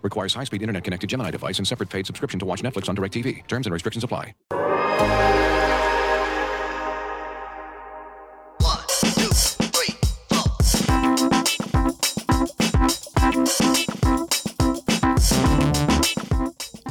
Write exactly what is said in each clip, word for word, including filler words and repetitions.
Requires high-speed internet-connected Gemini device and separate paid subscription to watch Netflix on DirecTV. Terms and restrictions apply. One, two, three,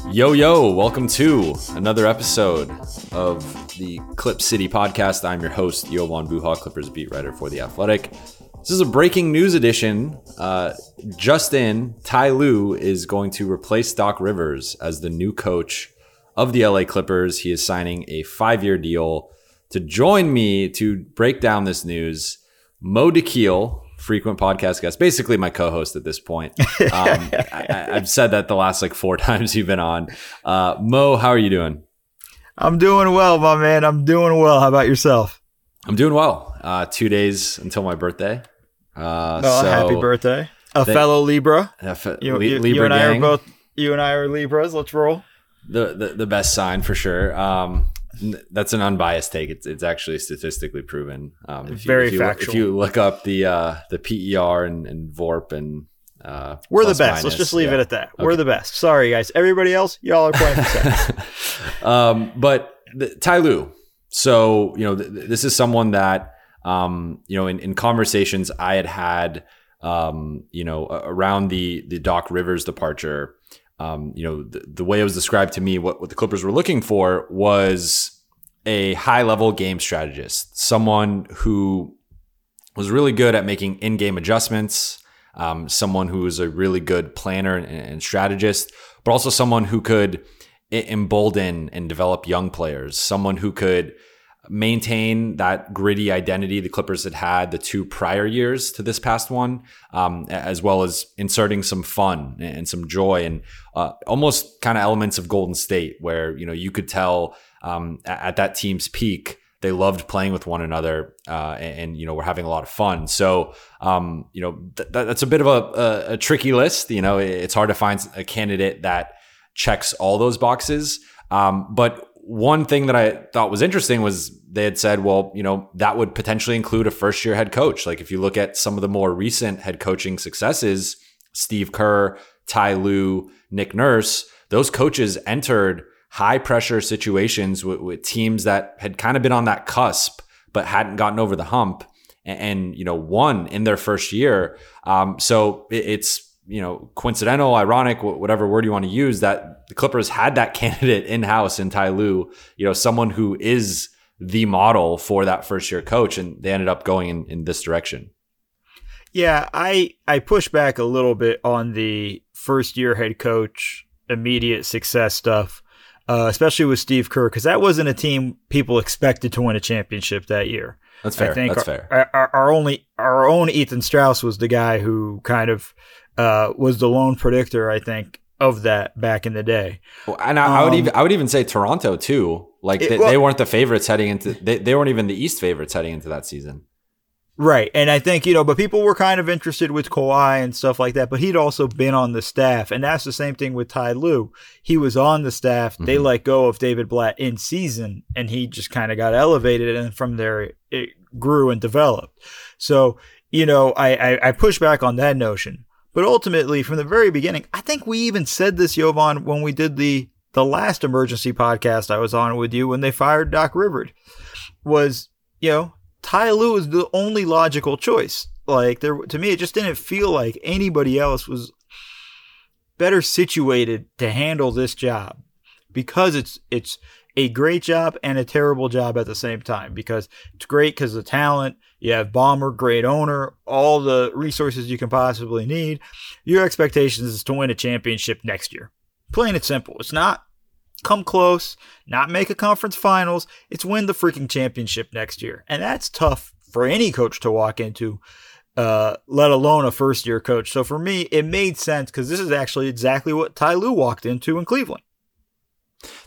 four. Yo, yo, welcome to another episode of the Clip City Podcast. I'm your host, Yohan Buha, Clippers beat writer for The Athletic. This is a breaking news edition. Uh, just in, Ty Lue is going to replace Doc Rivers as the new coach of the L A Clippers. He is signing a five-year deal. To join me to break down this news, Mo DeKeel, frequent podcast guest, basically my co-host at this point. Um, I, I've said that the last like four times you've been on. Uh, Mo, how are you doing? I'm doing well, my man. I'm doing well. How about yourself? I'm doing well. Uh, two days until my birthday. Uh, oh, so happy birthday. A they, fellow Libra. F- you, you, Libra you and gang. I are both, you and I are Libras. Let's roll. The, the, the best sign for sure. Um, that's an unbiased take. It's, it's actually statistically proven. Um, if you, Very if you, factual. If you look up the, uh, the P E R and, and V O R P and, uh, we're the best. Minus, Let's just leave yeah. it at that. Okay. We're the best. Sorry guys. Everybody else, y'all are playing for Um, but the, Ty Lue. So, you know, th- this is someone that, Um, you know, in, in conversations I had had, um, you know, around the the Doc Rivers departure, um, you know, the, the way it was described to me, what, what the Clippers were looking for was a high-level game strategist, someone who was really good at making in-game adjustments, um, someone who was a really good planner and, and strategist, but also someone who could embolden and develop young players, someone who could maintain that gritty identity the Clippers had had the two prior years to this past one, um, as well as inserting some fun and some joy and uh, almost kind of elements of Golden State where, you know, you could tell um, at that team's peak, they loved playing with one another uh, and, and, you know, we're having a lot of fun. So, um, you know, th- that's a bit of a, a, a tricky list. You know, it's hard to find a candidate that checks all those boxes. Um, but One thing that I thought was interesting was they had said, well, you know, that would potentially include a first-year head coach. Like if you look at some of the more recent head coaching successes, Steve Kerr, Ty Lue, Nick Nurse, those coaches entered high-pressure situations with, with teams that had kind of been on that cusp but hadn't gotten over the hump and, and you know, won in their first year. Um, so it, it's, you know, coincidental, ironic, whatever word you want to use, that the Clippers had that candidate in-house in Ty Lue, you know, someone who is the model for that first-year coach, and they ended up going in, in this direction. Yeah, I I push back a little bit on the first-year head coach, immediate success stuff, uh, especially with Steve Kerr, because that wasn't a team people expected to win a championship that year. That's fair. I think That's our, fair. Our, our, only, our own Ethan Strauss was the guy who kind of Uh, was the lone predictor, I think, of that back in the day. Well, and I, um, I would even I would even say Toronto too. Like it, they, well, they weren't the favorites heading into they, they weren't even the East favorites heading into that season. Right, and I think you know, but people were kind of interested with Kawhi and stuff like that. But he'd also been on the staff, and that's the same thing with Ty Lue. He was on the staff. Mm-hmm. They let go of David Blatt in season, and he just kind of got elevated, and from there it grew and developed. So you know, I I, I push back on that notion. But ultimately, from the very beginning, I think we even said this, Yovan, when we did the the last emergency podcast I was on with you when they fired Doc Rivers, was, you know, Ty Lue was the only logical choice. Like, there to me, it just didn't feel like anybody else was better situated to handle this job because it's it's a great job and a terrible job at the same time because it's great because of the talent. You have Bomber, great owner, all the resources you can possibly need. Your expectations is to win a championship next year. Plain and simple. It's not come close, not make a conference finals. It's win the freaking championship next year. And that's tough for any coach to walk into, uh, let alone a first-year coach. So for me, it made sense because this is actually exactly what Ty Lue walked into in Cleveland.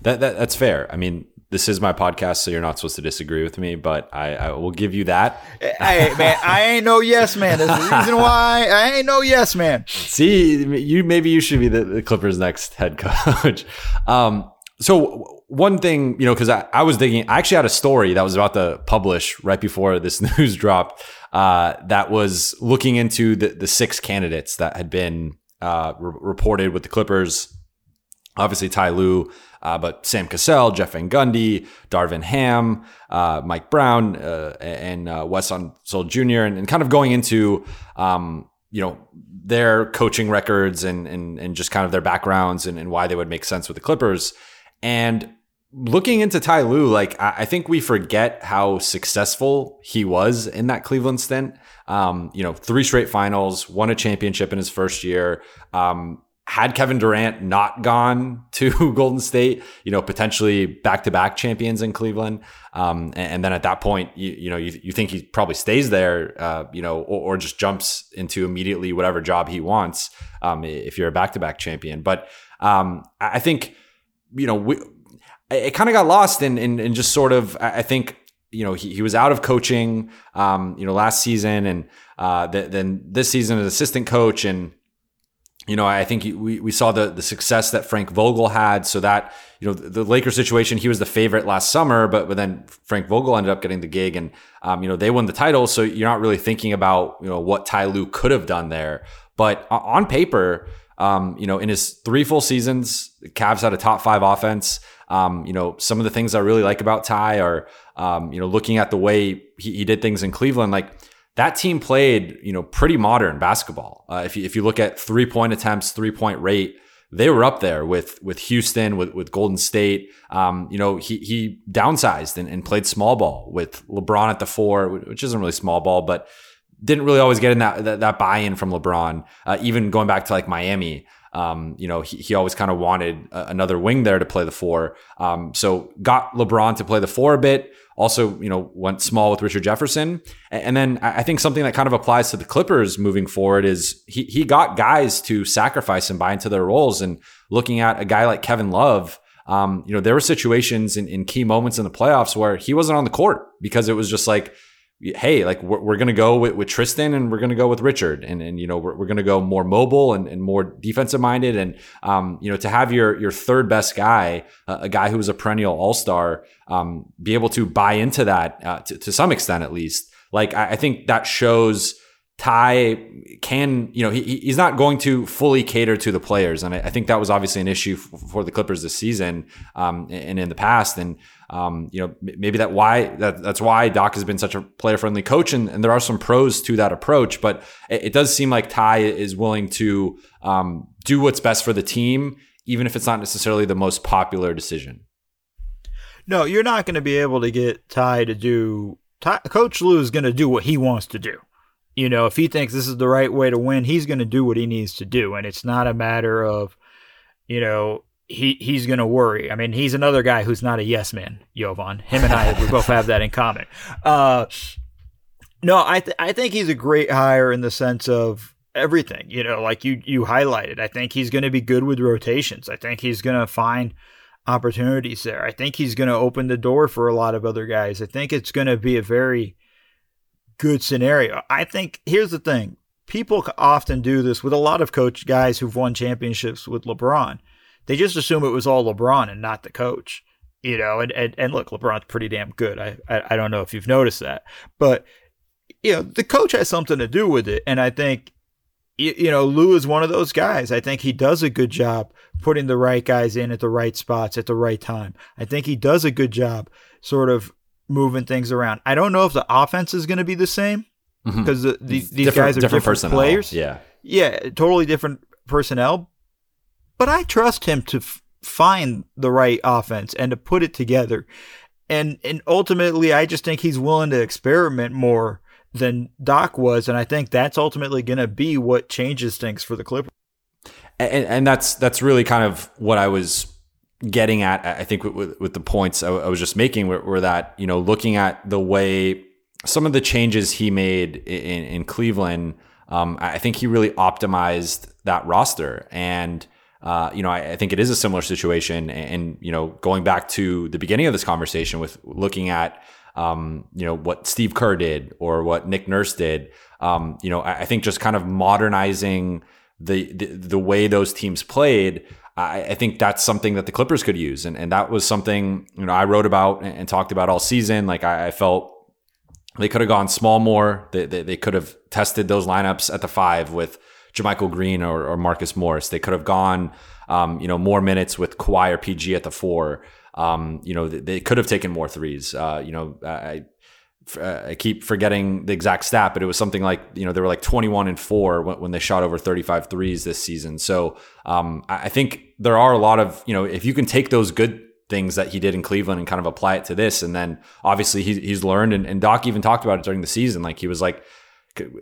That, that that's fair. I mean, this is my podcast, so you're not supposed to disagree with me, but I, I will give you that. Hey, man, I ain't no yes man. That's the reason why I ain't no yes man. See, you maybe you should be the, the Clippers' next head coach. Um, so one thing, you know, because I, I was thinking, I actually had a story that was about to publish right before this news dropped uh, that was looking into the, the six candidates that had been uh, re- reported with the Clippers. Obviously, Ty Lue, uh, but Sam Cassell, Jeff Van Gundy, Darvin Ham, uh, Mike Brown, uh, and uh, Wes Unseld Junior, and, and kind of going into um, you know their coaching records and and and just kind of their backgrounds and, and why they would make sense with the Clippers. And looking into Ty Lue, like I, I think we forget how successful he was in that Cleveland stint. Um, you know, three straight finals, won a championship in his first year. Um, Had Kevin Durant not gone to Golden State, you know, potentially back-to-back champions in Cleveland. Um, and, and then at that point, you, you know, you, you think he probably stays there, uh, you know, or, or just jumps into immediately whatever job he wants um, if you're a back-to-back champion. But um, I think, you know, we, it kind of got lost in, in, in just sort of, I think, you know, he, he was out of coaching, um, you know, last season and uh, th- then this season as assistant coach. And you know, I think we we saw the, the success that Frank Vogel had, so that, you know, the Lakers situation, he was the favorite last summer, but, but then Frank Vogel ended up getting the gig and, um, you know, they won the title. So you're not really thinking about, you know, what Ty Lue could have done there. But on paper, um, you know, in his three full seasons, the Cavs had a top five offense. Um, you know, some of the things I really like about Ty are, um, you know, looking at the way he, he did things in Cleveland, like, that team played, you know, pretty modern basketball. Uh, if you if you look at three point attempts, three point rate, they were up there with with Houston, with with Golden State. Um, you know, he he downsized and, and played small ball with LeBron at the four, which isn't really small ball, but didn't really always get in that that, that buy in from LeBron. Uh, even going back to like Miami, um, you know, he he always kind of wanted a, another wing there to play the four. Um, so got LeBron to play the four a bit. Also, you know, went small with Richard Jefferson. And then I think something that kind of applies to the Clippers moving forward is he he got guys to sacrifice and buy into their roles. And looking at a guy like Kevin Love, um, you know, there were situations in, in key moments in the playoffs where he wasn't on the court because it was just like, hey, like we're, we're going to go with, with Tristan and we're going to go with Richard. And, and you know, we're, we're going to go more mobile and, and more defensive minded. And, um, you know, to have your your third best guy, uh, a guy who was a perennial all-star, Um, be able to buy into that uh, to, to some extent, at least. Like, I, I think that shows Ty can, you know, he, he's not going to fully cater to the players. And I, I think that was obviously an issue f- for the Clippers this season um, and in the past. And, um, you know, maybe that why that, that's why Doc has been such a player friendly coach. And, and there are some pros to that approach, but it, it does seem like Ty is willing to um, do what's best for the team, even if it's not necessarily the most popular decision. No, you're not going to be able to get Ty to do Ty, Coach Lue is going to do what he wants to do. You know, if he thinks this is the right way to win, he's going to do what he needs to do. And it's not a matter of, you know, he, he's going to worry. I mean, he's another guy who's not a yes man, Yovan. Him and I, we both have that in common. Uh, no, I th- I think he's a great hire in the sense of everything, you know, like you, you highlighted. I think he's going to be good with rotations. I think he's going to find opportunities there. I think he's going to open the door for a lot of other guys. I think it's going to be a very good scenario. I think here's the thing. People often do this with a lot of coach guys who've won championships with LeBron. They just assume it was all LeBron and not the coach, you know, and, and, and look, LeBron's pretty damn good. I, I, I don't know if you've noticed that, but you know, the coach has something to do with it. And I think, you know, Lue is one of those guys. I think he does a good job putting the right guys in at the right spots at the right time. I think he does a good job sort of moving things around. I don't know if the offense is going to be the same because mm-hmm. the, these, these guys are different, different personnel. Players. Yeah. Yeah, totally different personnel. But I trust him to f- find the right offense and to put it together. And and ultimately, I just think he's willing to experiment more than Doc was, and I think that's ultimately going to be what changes things for the Clippers. And, and that's that's really kind of what I was getting at, I think, with, with the points I, I was just making, were, were that, you know, looking at the way some of the changes he made in, in Cleveland, um, I think he really optimized that roster. And Uh, you know, I, I think it is a similar situation. And, and, you know, going back to the beginning of this conversation with looking at, um, you know, what Steve Kerr did or what Nick Nurse did, um, you know, I, I think just kind of modernizing the, the, the way those teams played, I, I think that's something that the Clippers could use. And, and that was something, you know, I wrote about and, and talked about all season. Like I, I felt they could have gone small more. They, they, they could have tested those lineups at the five with Jermichael Green or, or Marcus Morris. They could have gone, um, you know, more minutes with Kawhi or P G at the four. Um, you know, they, they could have taken more threes. Uh, you know, I, I keep forgetting the exact stat, but it was something like, you know, they were like twenty-one and four when, when they shot over thirty-five threes this season. So um, I think there are a lot of, you know, if you can take those good things that he did in Cleveland and kind of apply it to this, and then obviously he, he's learned, and, and Doc even talked about it during the season. Like he was like,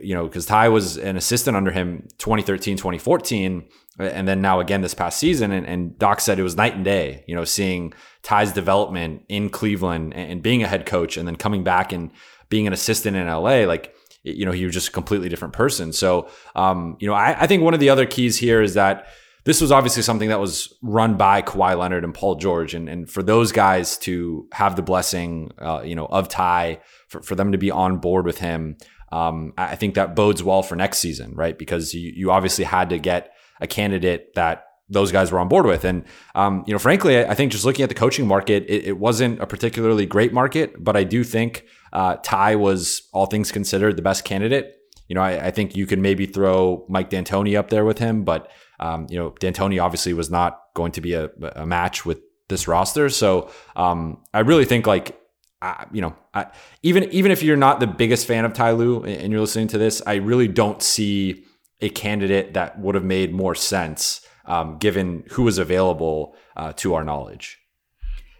you know, because Ty was an assistant under him twenty thirteen, twenty fourteen, and then now again this past season. And, and Doc said it was night and day, you know, seeing Ty's development in Cleveland and being a head coach and then coming back and being an assistant in L A. Like, you know, he was just a completely different person. So, um, you know, I, I think one of the other keys here is that this was obviously something that was run by Kawhi Leonard and Paul George. And, and for those guys to have the blessing, uh, you know, of Ty, for, for them to be on board with him, Um, I think that bodes well for next season, right? Because you, you obviously had to get a candidate that those guys were on board with. And, um, you know, frankly, I think just looking at the coaching market, it, it wasn't a particularly great market, but I do think uh, Ty was, all things considered, the best candidate. You know, I, I think you could maybe throw Mike D'Antoni up there with him, but, um, you know, D'Antoni obviously was not going to be a, a match with this roster. So um, I really think like, I, you know, I, even even if you're not the biggest fan of Ty Lue and you're listening to this, I really don't see a candidate that would have made more sense um, given who was available uh, to our knowledge.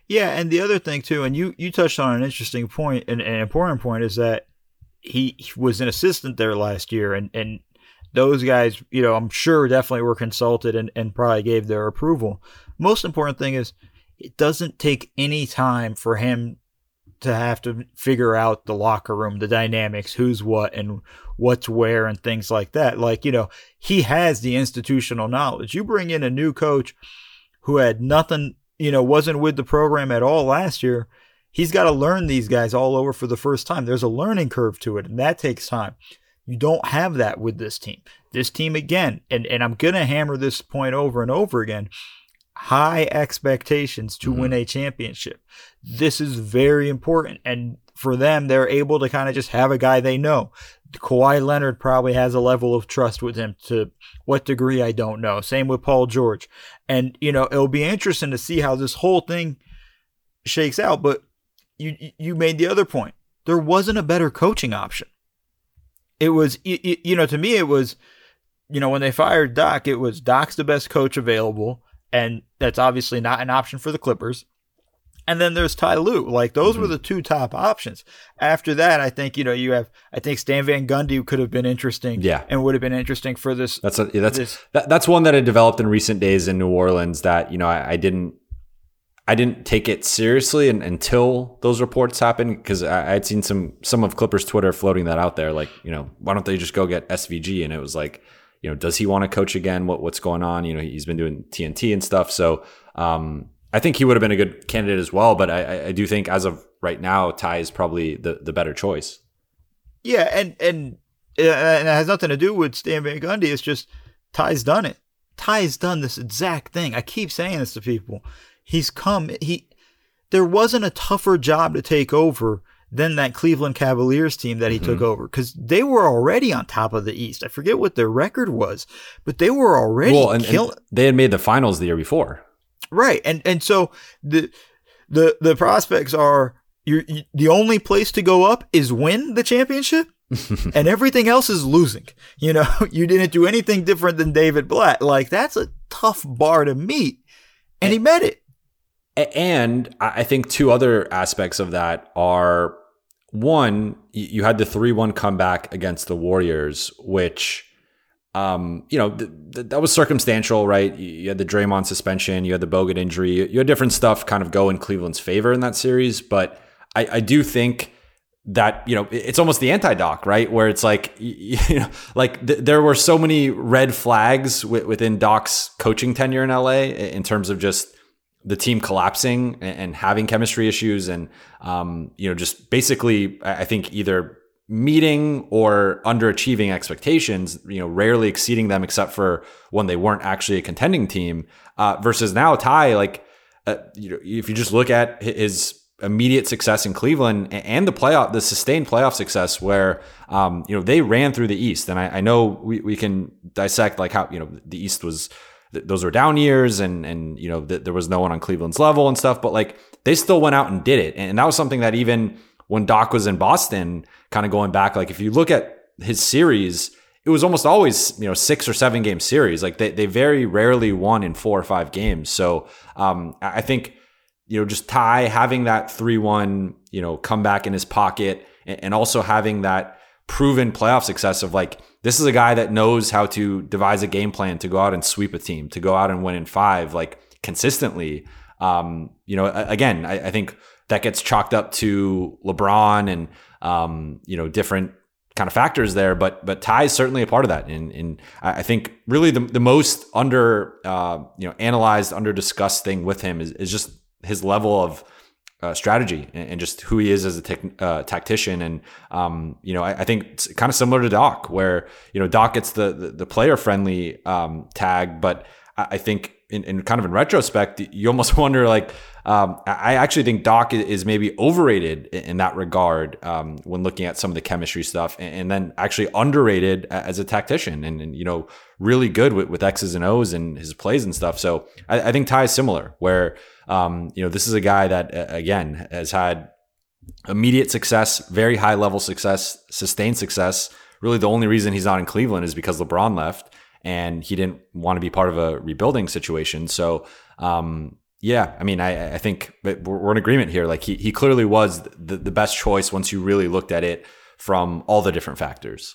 Yeah, and the other thing too, and you you touched on an interesting point and an important point, is that he was an assistant there last year, and and those guys, you know, I'm sure definitely were consulted and, and probably gave their approval. Most important thing is it doesn't take any time for him to have to figure out the locker room, the dynamics, who's what and what's where and things like that. Like, you know, he has the institutional knowledge. You bring in a new coach who had nothing, you know, wasn't with the program at all last year. He's got to learn these guys all over for the first time. There's a learning curve to it, and that takes time. You don't have that with this team. This team, again, and, and I'm going to hammer this point over and over again, high expectations to mm-hmm. win a championship. This is very important. And for them, they're able to kind of just have a guy they know. Kawhi Leonard probably has a level of trust with him. To what degree, I don't know. Same with Paul George. And, you know, it'll be interesting to see how this whole thing shakes out. But you you made the other point. There wasn't a better coaching option. It was, you, you know, to me, it was, you know, when they fired Doc, it was Doc's the best coach available. And that's obviously not an option for the Clippers. And then there's Ty Lue. Like, those mm-hmm. were the two top options. After that, I think, you know, you have, I think Stan Van Gundy could have been interesting yeah. and would have been interesting for this. That's a, that's this. That, that's one that I developed in recent days in New Orleans that, you know, I, I didn't, I didn't take it seriously in, until those reports happened. Cause I, I had seen some, some of Clippers Twitter floating that out there. Like, you know, why don't they just go get S V G? And it was like, you know, does he want to coach again? What, what's going on? You know, he's been doing T N T and stuff. So, um, I think he would have been a good candidate as well, but I, I do think as of right now, Ty is probably the, the better choice. Yeah, and and and it has nothing to do with Stan Van Gundy. It's just Ty's done it. Ty's done this exact thing. I keep saying this to people. He's come. He there wasn't a tougher job to take over than that Cleveland Cavaliers team that he mm-hmm. took over, because they were already on top of the East. I forget what their record was, but they were already well, and, killing. And they had made the finals the year before. Right. And and so the the the prospects are you're, you the only place to go up is win the championship, and everything else is losing. You know, you didn't do anything different than David Blatt. Like, that's a tough bar to meet. And, and he met it. And I think two other aspects of that are, one, you had the three one comeback against the Warriors, which Um, you know, th- th- that was circumstantial, right? You had the Draymond suspension, you had the Bogut injury, you had different stuff kind of go in Cleveland's favor in that series. But I, I do think that, you know, it's almost the anti-Doc, right? Where it's like, you know, like th- there were so many red flags w- within Doc's coaching tenure in L A in terms of just the team collapsing and, and having chemistry issues. And, um, you know, just basically, I think either meeting or underachieving expectations, you know, rarely exceeding them except for when they weren't actually a contending team, uh, versus now Ty, like, uh, you know, if you just look at his immediate success in Cleveland and the playoff, the sustained playoff success where, um, you know, they ran through the East. And I, I know we, we can dissect like how, you know, the East was, th- those were down years and, and, you know, th- there was no one on Cleveland's level and stuff, but like they still went out and did it. And that was something that even when Doc was in Boston, kind of going back, like if you look at his series, it was almost always, you know, six or seven game series. Like they, they very rarely won in four or five games. So, um, I think, you know, just Ty having that three one, you know, comeback in his pocket and also having that proven playoff success of like, this is a guy that knows how to devise a game plan to go out and sweep a team, to go out and win in five, like consistently. Um, you know, again, I, I think that gets chalked up to LeBron and, um, you know, different kind of factors there, but but Ty is certainly a part of that. And, and I think really the, the most under, uh, you know, analyzed, under discussed thing with him is, is just his level of uh, strategy and just who he is as a tech, uh, tactician. And, um, you know, I, I think it's kind of similar to Doc where, you know, Doc gets the, the, the player friendly um, tag, but I think in, in kind of in retrospect, you almost wonder like, um, I actually think Doc is maybe overrated in that regard um, when looking at some of the chemistry stuff and then actually underrated as a tactician and, and you know, really good with, with X's and O's and his plays and stuff. So I, I think Ty is similar where, um, you know, this is a guy that, uh, again, has had immediate success, very high level success, sustained success. Really the only reason he's not in Cleveland is because LeBron left and he didn't want to be part of a rebuilding situation. So, um, yeah, I mean, I, I think we're in agreement here. Like he, he clearly was the, the best choice once you really looked at it from all the different factors.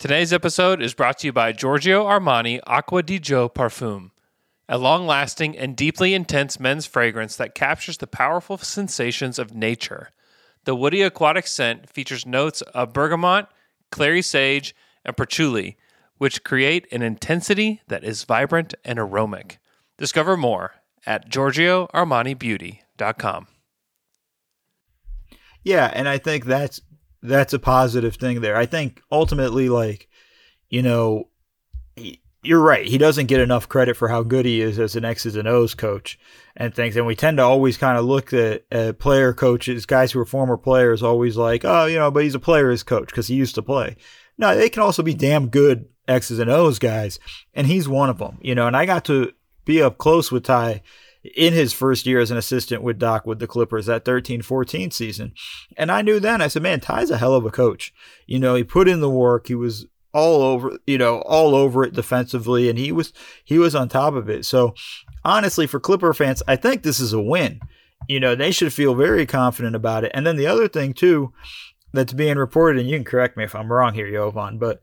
Today's episode is brought to you by Giorgio Armani Acqua di Gio Parfum, a long-lasting and deeply intense men's fragrance that captures the powerful sensations of nature. The woody aquatic scent features notes of bergamot, clary sage, and patchouli, which create an intensity that is vibrant and aromatic. Discover more at giorgio armani beauty dot com. Yeah, and I think that's that's a positive thing there. I think ultimately, like, you know, he, you're right. He doesn't get enough credit for how good he is as an X's and O's coach and things. And we tend to always kind of look at, at player coaches, guys who are former players, always like, oh, you know, but he's a player's coach because he used to play. No, they can also be damn good X's and O's guys, and he's one of them. You know, and I got to be up close with Ty in his first year as an assistant with Doc with the Clippers, that thirteen fourteen season. And I knew then, I said, man, Ty's a hell of a coach. You know, he put in the work. He was all over, you know, all over it defensively. And he was, he was on top of it. So honestly, for Clipper fans, I think this is a win. You know, they should feel very confident about it. And then the other thing too, that's being reported, and you can correct me if I'm wrong here, Yovan, but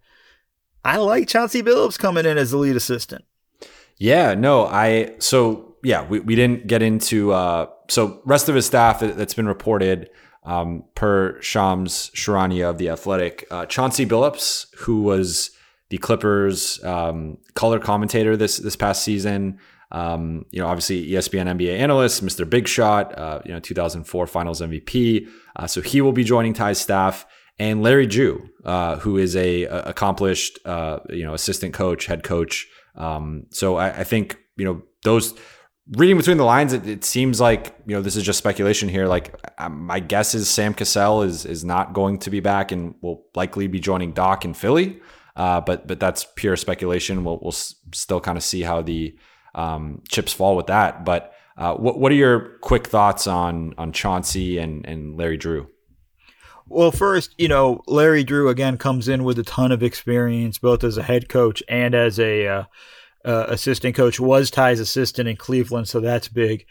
I like Chauncey Billups coming in as the lead assistant. Yeah, no, I, so Yeah, we, we didn't get into uh, so rest of his staff that's been reported um, per Shams Charania of The Athletic. Uh, Chauncey Billups, who was the Clippers um, color commentator this this past season, um, you know, obviously E S P N N B A analyst, Mister Big Shot, uh, you know, two thousand four Finals M V P. Uh, so he will be joining Ty's staff, and Larry Drew, uh, who is a, a accomplished uh, you know assistant coach, head coach. Um, so I, I think you know, those reading between the lines, it, it seems like, you know, this is just speculation here. Like, um, my guess is Sam Cassell is is not going to be back and will likely be joining Doc in Philly. Uh, but but that's pure speculation. We'll we'll s- still kind of see how the um, chips fall with that. But uh, what what are your quick thoughts on on Chauncey and and Larry Drew? Well, first, you know, Larry Drew, again, comes in with a ton of experience, both as a head coach and as a uh, uh, assistant coach, was Ty's assistant in Cleveland. So that's big.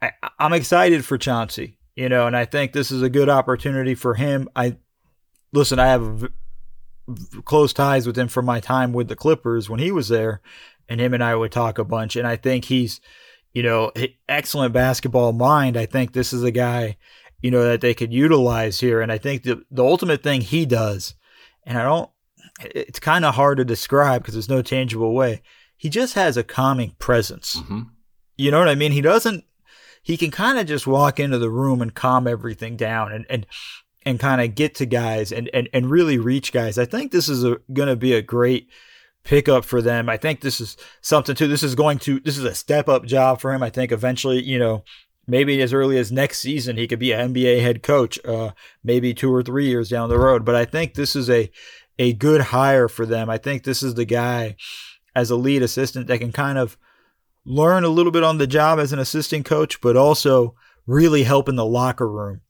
I, I'm excited for Chauncey, you know, and I think this is a good opportunity for him. I listen, I have v- v- close ties with him from my time with the Clippers when he was there, and him and I would talk a bunch. And I think he's, you know, excellent basketball mind. I think this is a guy, you know, that they could utilize here. And I think the, the ultimate thing he does, and I don't, it's kind of hard to describe because there's no tangible way. He just has a calming presence. Mm-hmm. You know what I mean? He doesn't, he can kind of just walk into the room and calm everything down and, and, and kind of get to guys and, and, and really reach guys. I think this is going to be a great pickup for them. I think this is something too, this is going to, this is a step up job for him. I think eventually, you know, maybe as early as next season, he could be an N B A head coach, uh, maybe two or three years down the road. But I think this is a a good hire for them. I think this is the guy as a lead assistant that can kind of learn a little bit on the job as an assistant coach, but also really help in the locker room,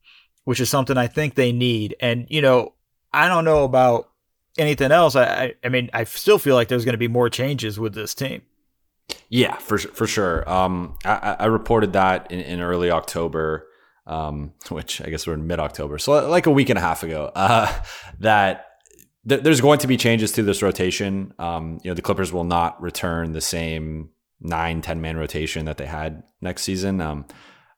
which is something I think they need. And, you know, I don't know about anything else. I, I, I mean, I still feel like there's going to be more changes with this team. Yeah, for for sure. Um, I, I reported that in, in early October, um, which I guess we're in mid-October, so like a week and a half ago, uh, that th- there's going to be changes to this rotation. Um, you know, the Clippers will not return the same nine, ten-man rotation that they had next season. Um,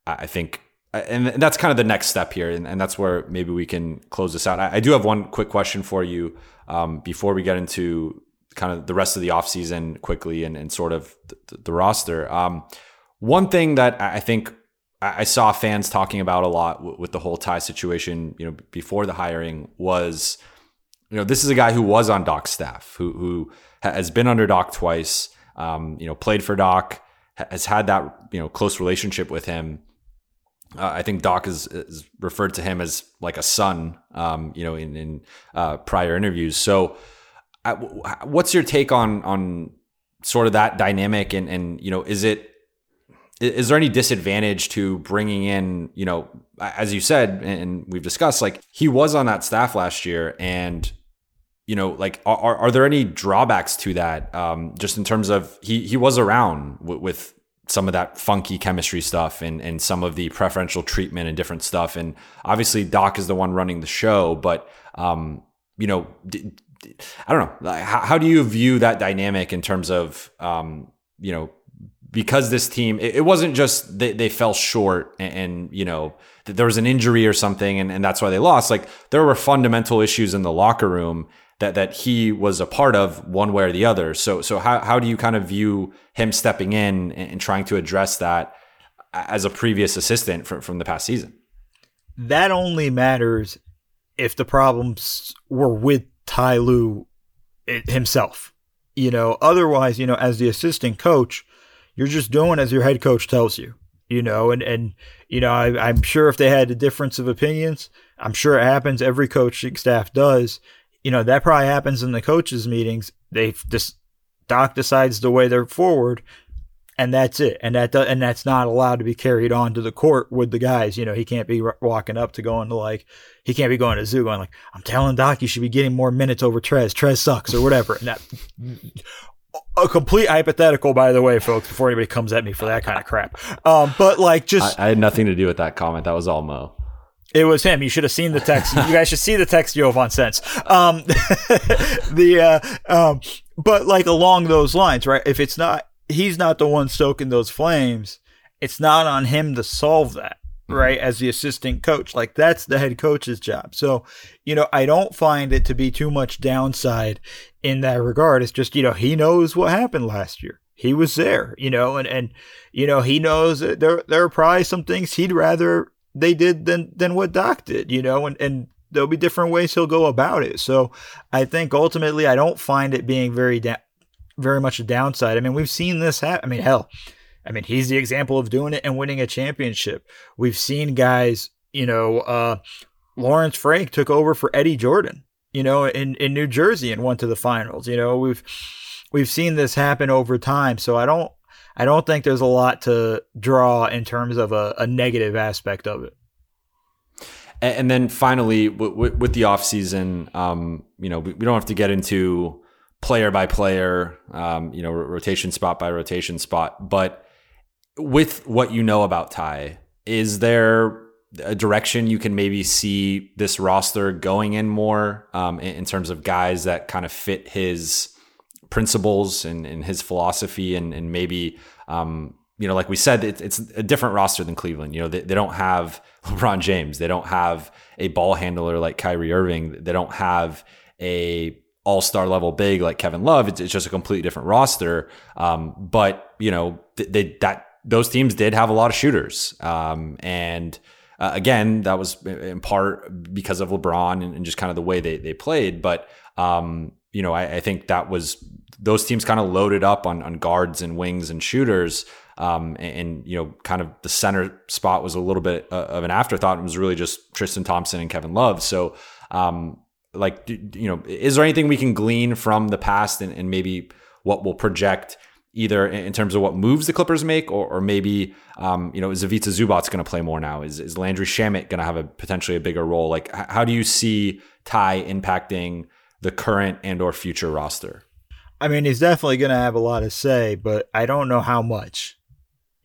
I, I think, and that's kind of the next step here, and, and that's where maybe we can close this out. I, I do have one quick question for you um, before we get into kind of the rest of the offseason quickly and, and sort of the, the roster. Um, one thing that I think I saw fans talking about a lot w- with the whole Ty situation, you know, before the hiring was, you know, this is a guy who was on Doc's staff, who, who has been under Doc twice, um, you know, played for Doc, has had that, you know, close relationship with him. Uh, I think Doc is, is referred to him as like a son, um, you know, in, in uh, prior interviews. So, what's your take on on sort of that dynamic, and and you know, is it is there any disadvantage to bringing in, you know, as you said and we've discussed, like he was on that staff last year, and you know, like are are there any drawbacks to that, um, just in terms of he he was around w- with some of that funky chemistry stuff and and some of the preferential treatment and different stuff, and obviously Doc is the one running the show, but um, you know. D- I don't know. How, how do you view that dynamic in terms of, um, you know, because this team, it, it wasn't just they, they fell short and, and, you know, th- there was an injury or something and, and that's why they lost. Like there were fundamental issues in the locker room that, that he was a part of one way or the other. So, so how, how do you kind of view him stepping in and, and trying to address that as a previous assistant from, from the past season? That only matters if the problems were with Ty Lue himself, you know, otherwise, you know, as the assistant coach, you're just doing as your head coach tells you, you know, and, and, you know, I, I'm sure if they had a difference of opinions, I'm sure it happens. Every coaching staff does, you know, that probably happens in the coaches meetings. They just Doc decides the way they're forward and that's it. And that, does, and that's not allowed to be carried on to the court with the guys. You know, he can't be walking up to going to like, he can't be going to Zoo going like, I'm telling Doc, you should be getting more minutes over Trez. Trez sucks or whatever. And that, a complete hypothetical, by the way, folks, before anybody comes at me for that kind of crap. Um, but like just. I, I had nothing to do with that comment. That was all Mo. It was him. You should have seen the text. You guys should see the text Jovan sends. Um, the, uh, um, but like along those lines, right? If it's not, he's not the one stoking those flames. It's not on him to solve that. Right. As the assistant coach, like that's the head coach's job. So, you know, I don't find it to be too much downside in that regard. It's just, you know, he knows what happened last year. He was there, you know, and, and, you know, he knows that there, there are probably some things he'd rather they did than, than what Doc did, you know, and, and there'll be different ways he'll go about it. So I think ultimately I don't find it being very da- very much a downside. I mean, we've seen this happen. I mean, hell, I mean, he's the example of doing it and winning a championship. We've seen guys, you know, uh, Lawrence Frank took over for Eddie Jordan, you know, in, in New Jersey and went to the finals. You know, we've, we've seen this happen over time. So I don't, I don't think there's a lot to draw in terms of a, a negative aspect of it. And then finally, with the offseason, um, you know, we don't have to get into player by player, um, you know, rotation spot by rotation spot. But with what you know about Ty, is there a direction you can maybe see this roster going in more um, in terms of guys that kind of fit his principles and, and his philosophy and, and maybe, um you know, like we said, it, it's a different roster than Cleveland. You know, they, they don't have LeBron James. They don't have a ball handler like Kyrie Irving. They don't have a all-star level big like Kevin Love. It's, it's just a completely different roster. Um, but, you know, they, that those teams did have a lot of shooters. Um, and uh, again, that was in part because of LeBron and, and just kind of the way they, they played. But, um, you know, I, I think that was those teams kind of loaded up on, on guards and wings and shooters. Um, and, and, you know, kind of the center spot was a little bit uh, of an afterthought. It was really just Tristan Thompson and Kevin Love. So, um, like, do, you know, is there anything we can glean from the past and, and maybe what we'll project either in terms of what moves the Clippers make or, or maybe, um, you know, is Ivica Zubac going to play more now? Is, is Landry Shamet going to have a potentially a bigger role? Like, h- how do you see Ty impacting the current and or future roster? I mean, he's definitely going to have a lot to say, but I don't know how much.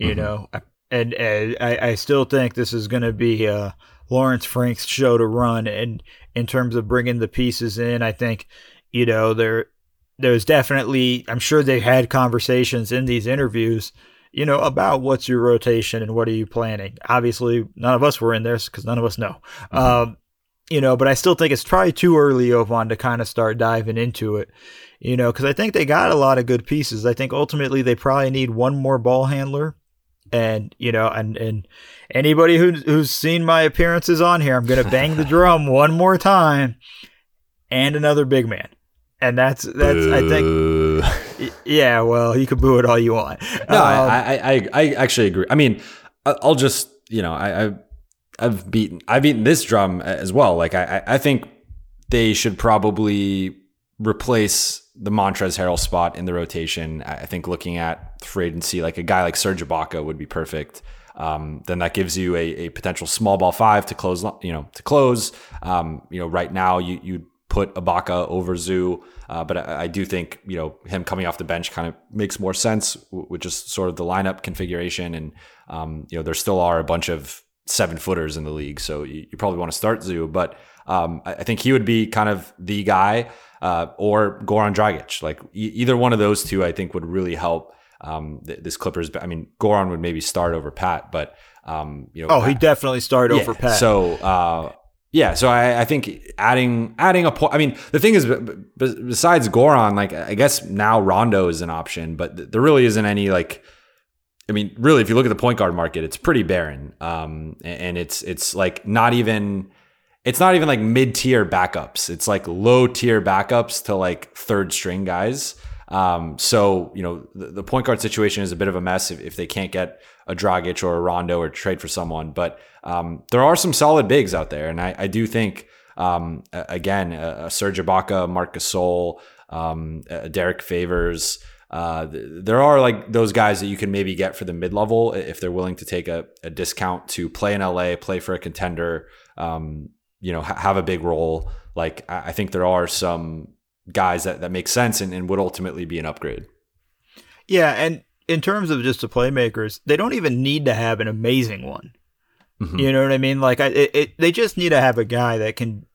You know, and, and I, I still think this is going to be uh, Lawrence Frank's show to run. And in terms of bringing the pieces in, I think, you know, there there's definitely, I'm sure they had conversations in these interviews, you know, about what's your rotation and what are you planning. Obviously, none of us were in there because none of us know, mm-hmm. um, you know, but I still think it's probably too early, Yohan, to kind of start diving into it. You know, because I think they got a lot of good pieces. I think ultimately they probably need one more ball handler. And, you know, and, and anybody who, who's seen my appearances on here, I'm going to bang the drum one more time and another big man. And that's, that's, I think, yeah, well, you can boo it all you want. No, um, I, I, I actually agree. I mean, I'll just, you know, I, I, I've beaten, I've beaten this drum as well. Like, I, I think they should probably replace the Montrezl Harrell spot in the rotation. I think looking at free agency, like a guy like Serge Ibaka would be perfect. Um, then that gives you a, a potential small ball five to close, you know, to close, um, you know, right now you, you put Ibaka over Zoo. Uh, but I, I do think, you know, him coming off the bench kind of makes more sense with just sort of the lineup configuration. And, um, you know, there still are a bunch of seven footers in the league. So you, you probably want to start Zoo, but um, I, I think he would be kind of the guy. Uh, or Goran Dragic, like e- either one of those two, I think would really help um, th- this Clippers. I mean, Goran would maybe start over Pat, but um, you know, oh, Pat, he definitely started yeah, over Pat. So uh, yeah, so I, I think adding adding a point. I mean, the thing is, b- b- besides Goran, like I guess now Rondo is an option, but th- there really isn't any like. I mean, really, if you look at the point guard market, it's pretty barren, um, and, and it's it's like not even. It's not even like mid-tier backups. It's like low-tier backups to like third-string guys. Um, so, you know, the, the point guard situation is a bit of a mess if, if they can't get a Dragic or a Rondo or trade for someone. But um, there are some solid bigs out there. And I, I do think, um, again, a, a Serge Ibaka, Marc Gasol, um, a Derek Favors. Uh, there are like those guys that you can maybe get for the mid-level if they're willing to take a, a discount to play in L A, play for a contender, um, you know, ha- have a big role. Like, I-, I think there are some guys that, that make sense and, and would ultimately be an upgrade. Yeah. And in terms of just the playmakers, they don't even need to have an amazing one. Mm-hmm. You know what I mean? Like I, it, it, they just need to have a guy that can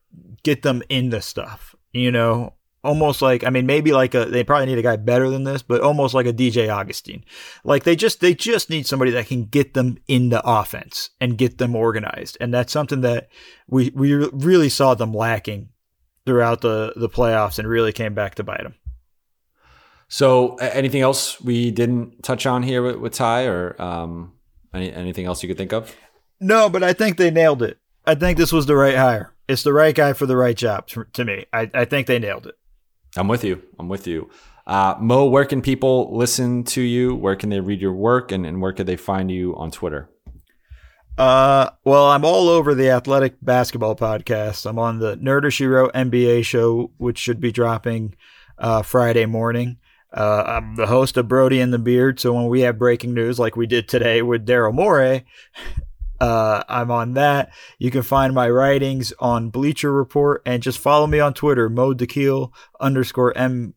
get them into stuff, you know, almost like, I mean, maybe like a, they probably need a guy better than this, but almost like a D J Augustine. Like they just, they just need somebody that can get them into offense and get them organized. And that's something that we, we really saw them lacking throughout the, the playoffs and really came back to bite them. So anything else we didn't touch on here with, with Ty or um, any, anything else you could think of? No, but I think they nailed it. I think this was the right hire. It's the right guy for the right job to me. I, I think they nailed it. I'm with you. I'm with you. Uh, Mo, where can people listen to you? Where can they read your work? And, and where can they find you on Twitter? Uh, well, I'm all over the Athletic Basketball Podcast. I'm on the Nerdish Hero N B A show, which should be dropping uh, Friday morning. Uh, I'm the host of Brody and the Beard. So when we have breaking news like we did today with Daryl Morey, uh, I'm on that. You can find my writings on Bleacher Report and just follow me on Twitter, Mo DeKeel underscore M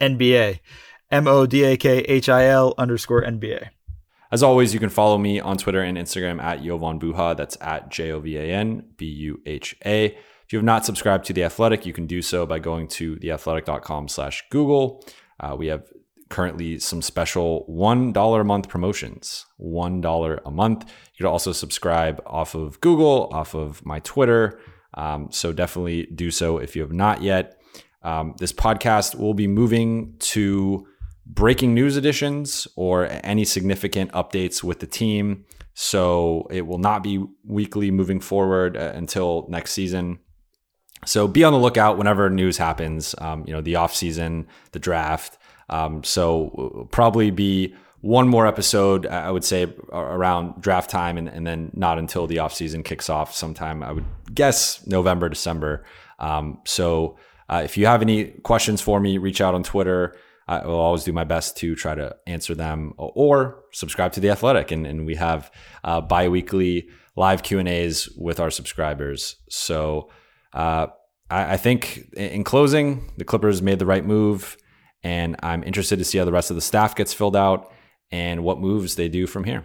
N B A, M O D A K H I L underscore N B A. As always, you can follow me on Twitter and Instagram at Yohan Buha. That's at J O V A N B U H A. If you have not subscribed to The Athletic, you can do so by going to theathletic.com slash Google. Uh, we have currently some special one dollar a month promotions, one dollar a month. You can also subscribe off of Google, off of my Twitter. Um, so definitely do so if you have not yet. Um, this podcast will be moving to breaking news editions or any significant updates with the team. So it will not be weekly moving forward uh, until next season. So be on the lookout whenever news happens, um, you know, the off season, the draft. Um, so probably be one more episode, I would say, around draft time, and, and then not until the off season kicks off sometime, I would guess November, December. Um, so uh, if you have any questions for me, reach out on Twitter. I will always do my best to try to answer them, or subscribe to The Athletic. And, and we have uh, bi-weekly live Q and A's with our subscribers. So uh, I, I think in closing, the Clippers made the right move, and I'm interested to see how the rest of the staff gets filled out and what moves they do from here.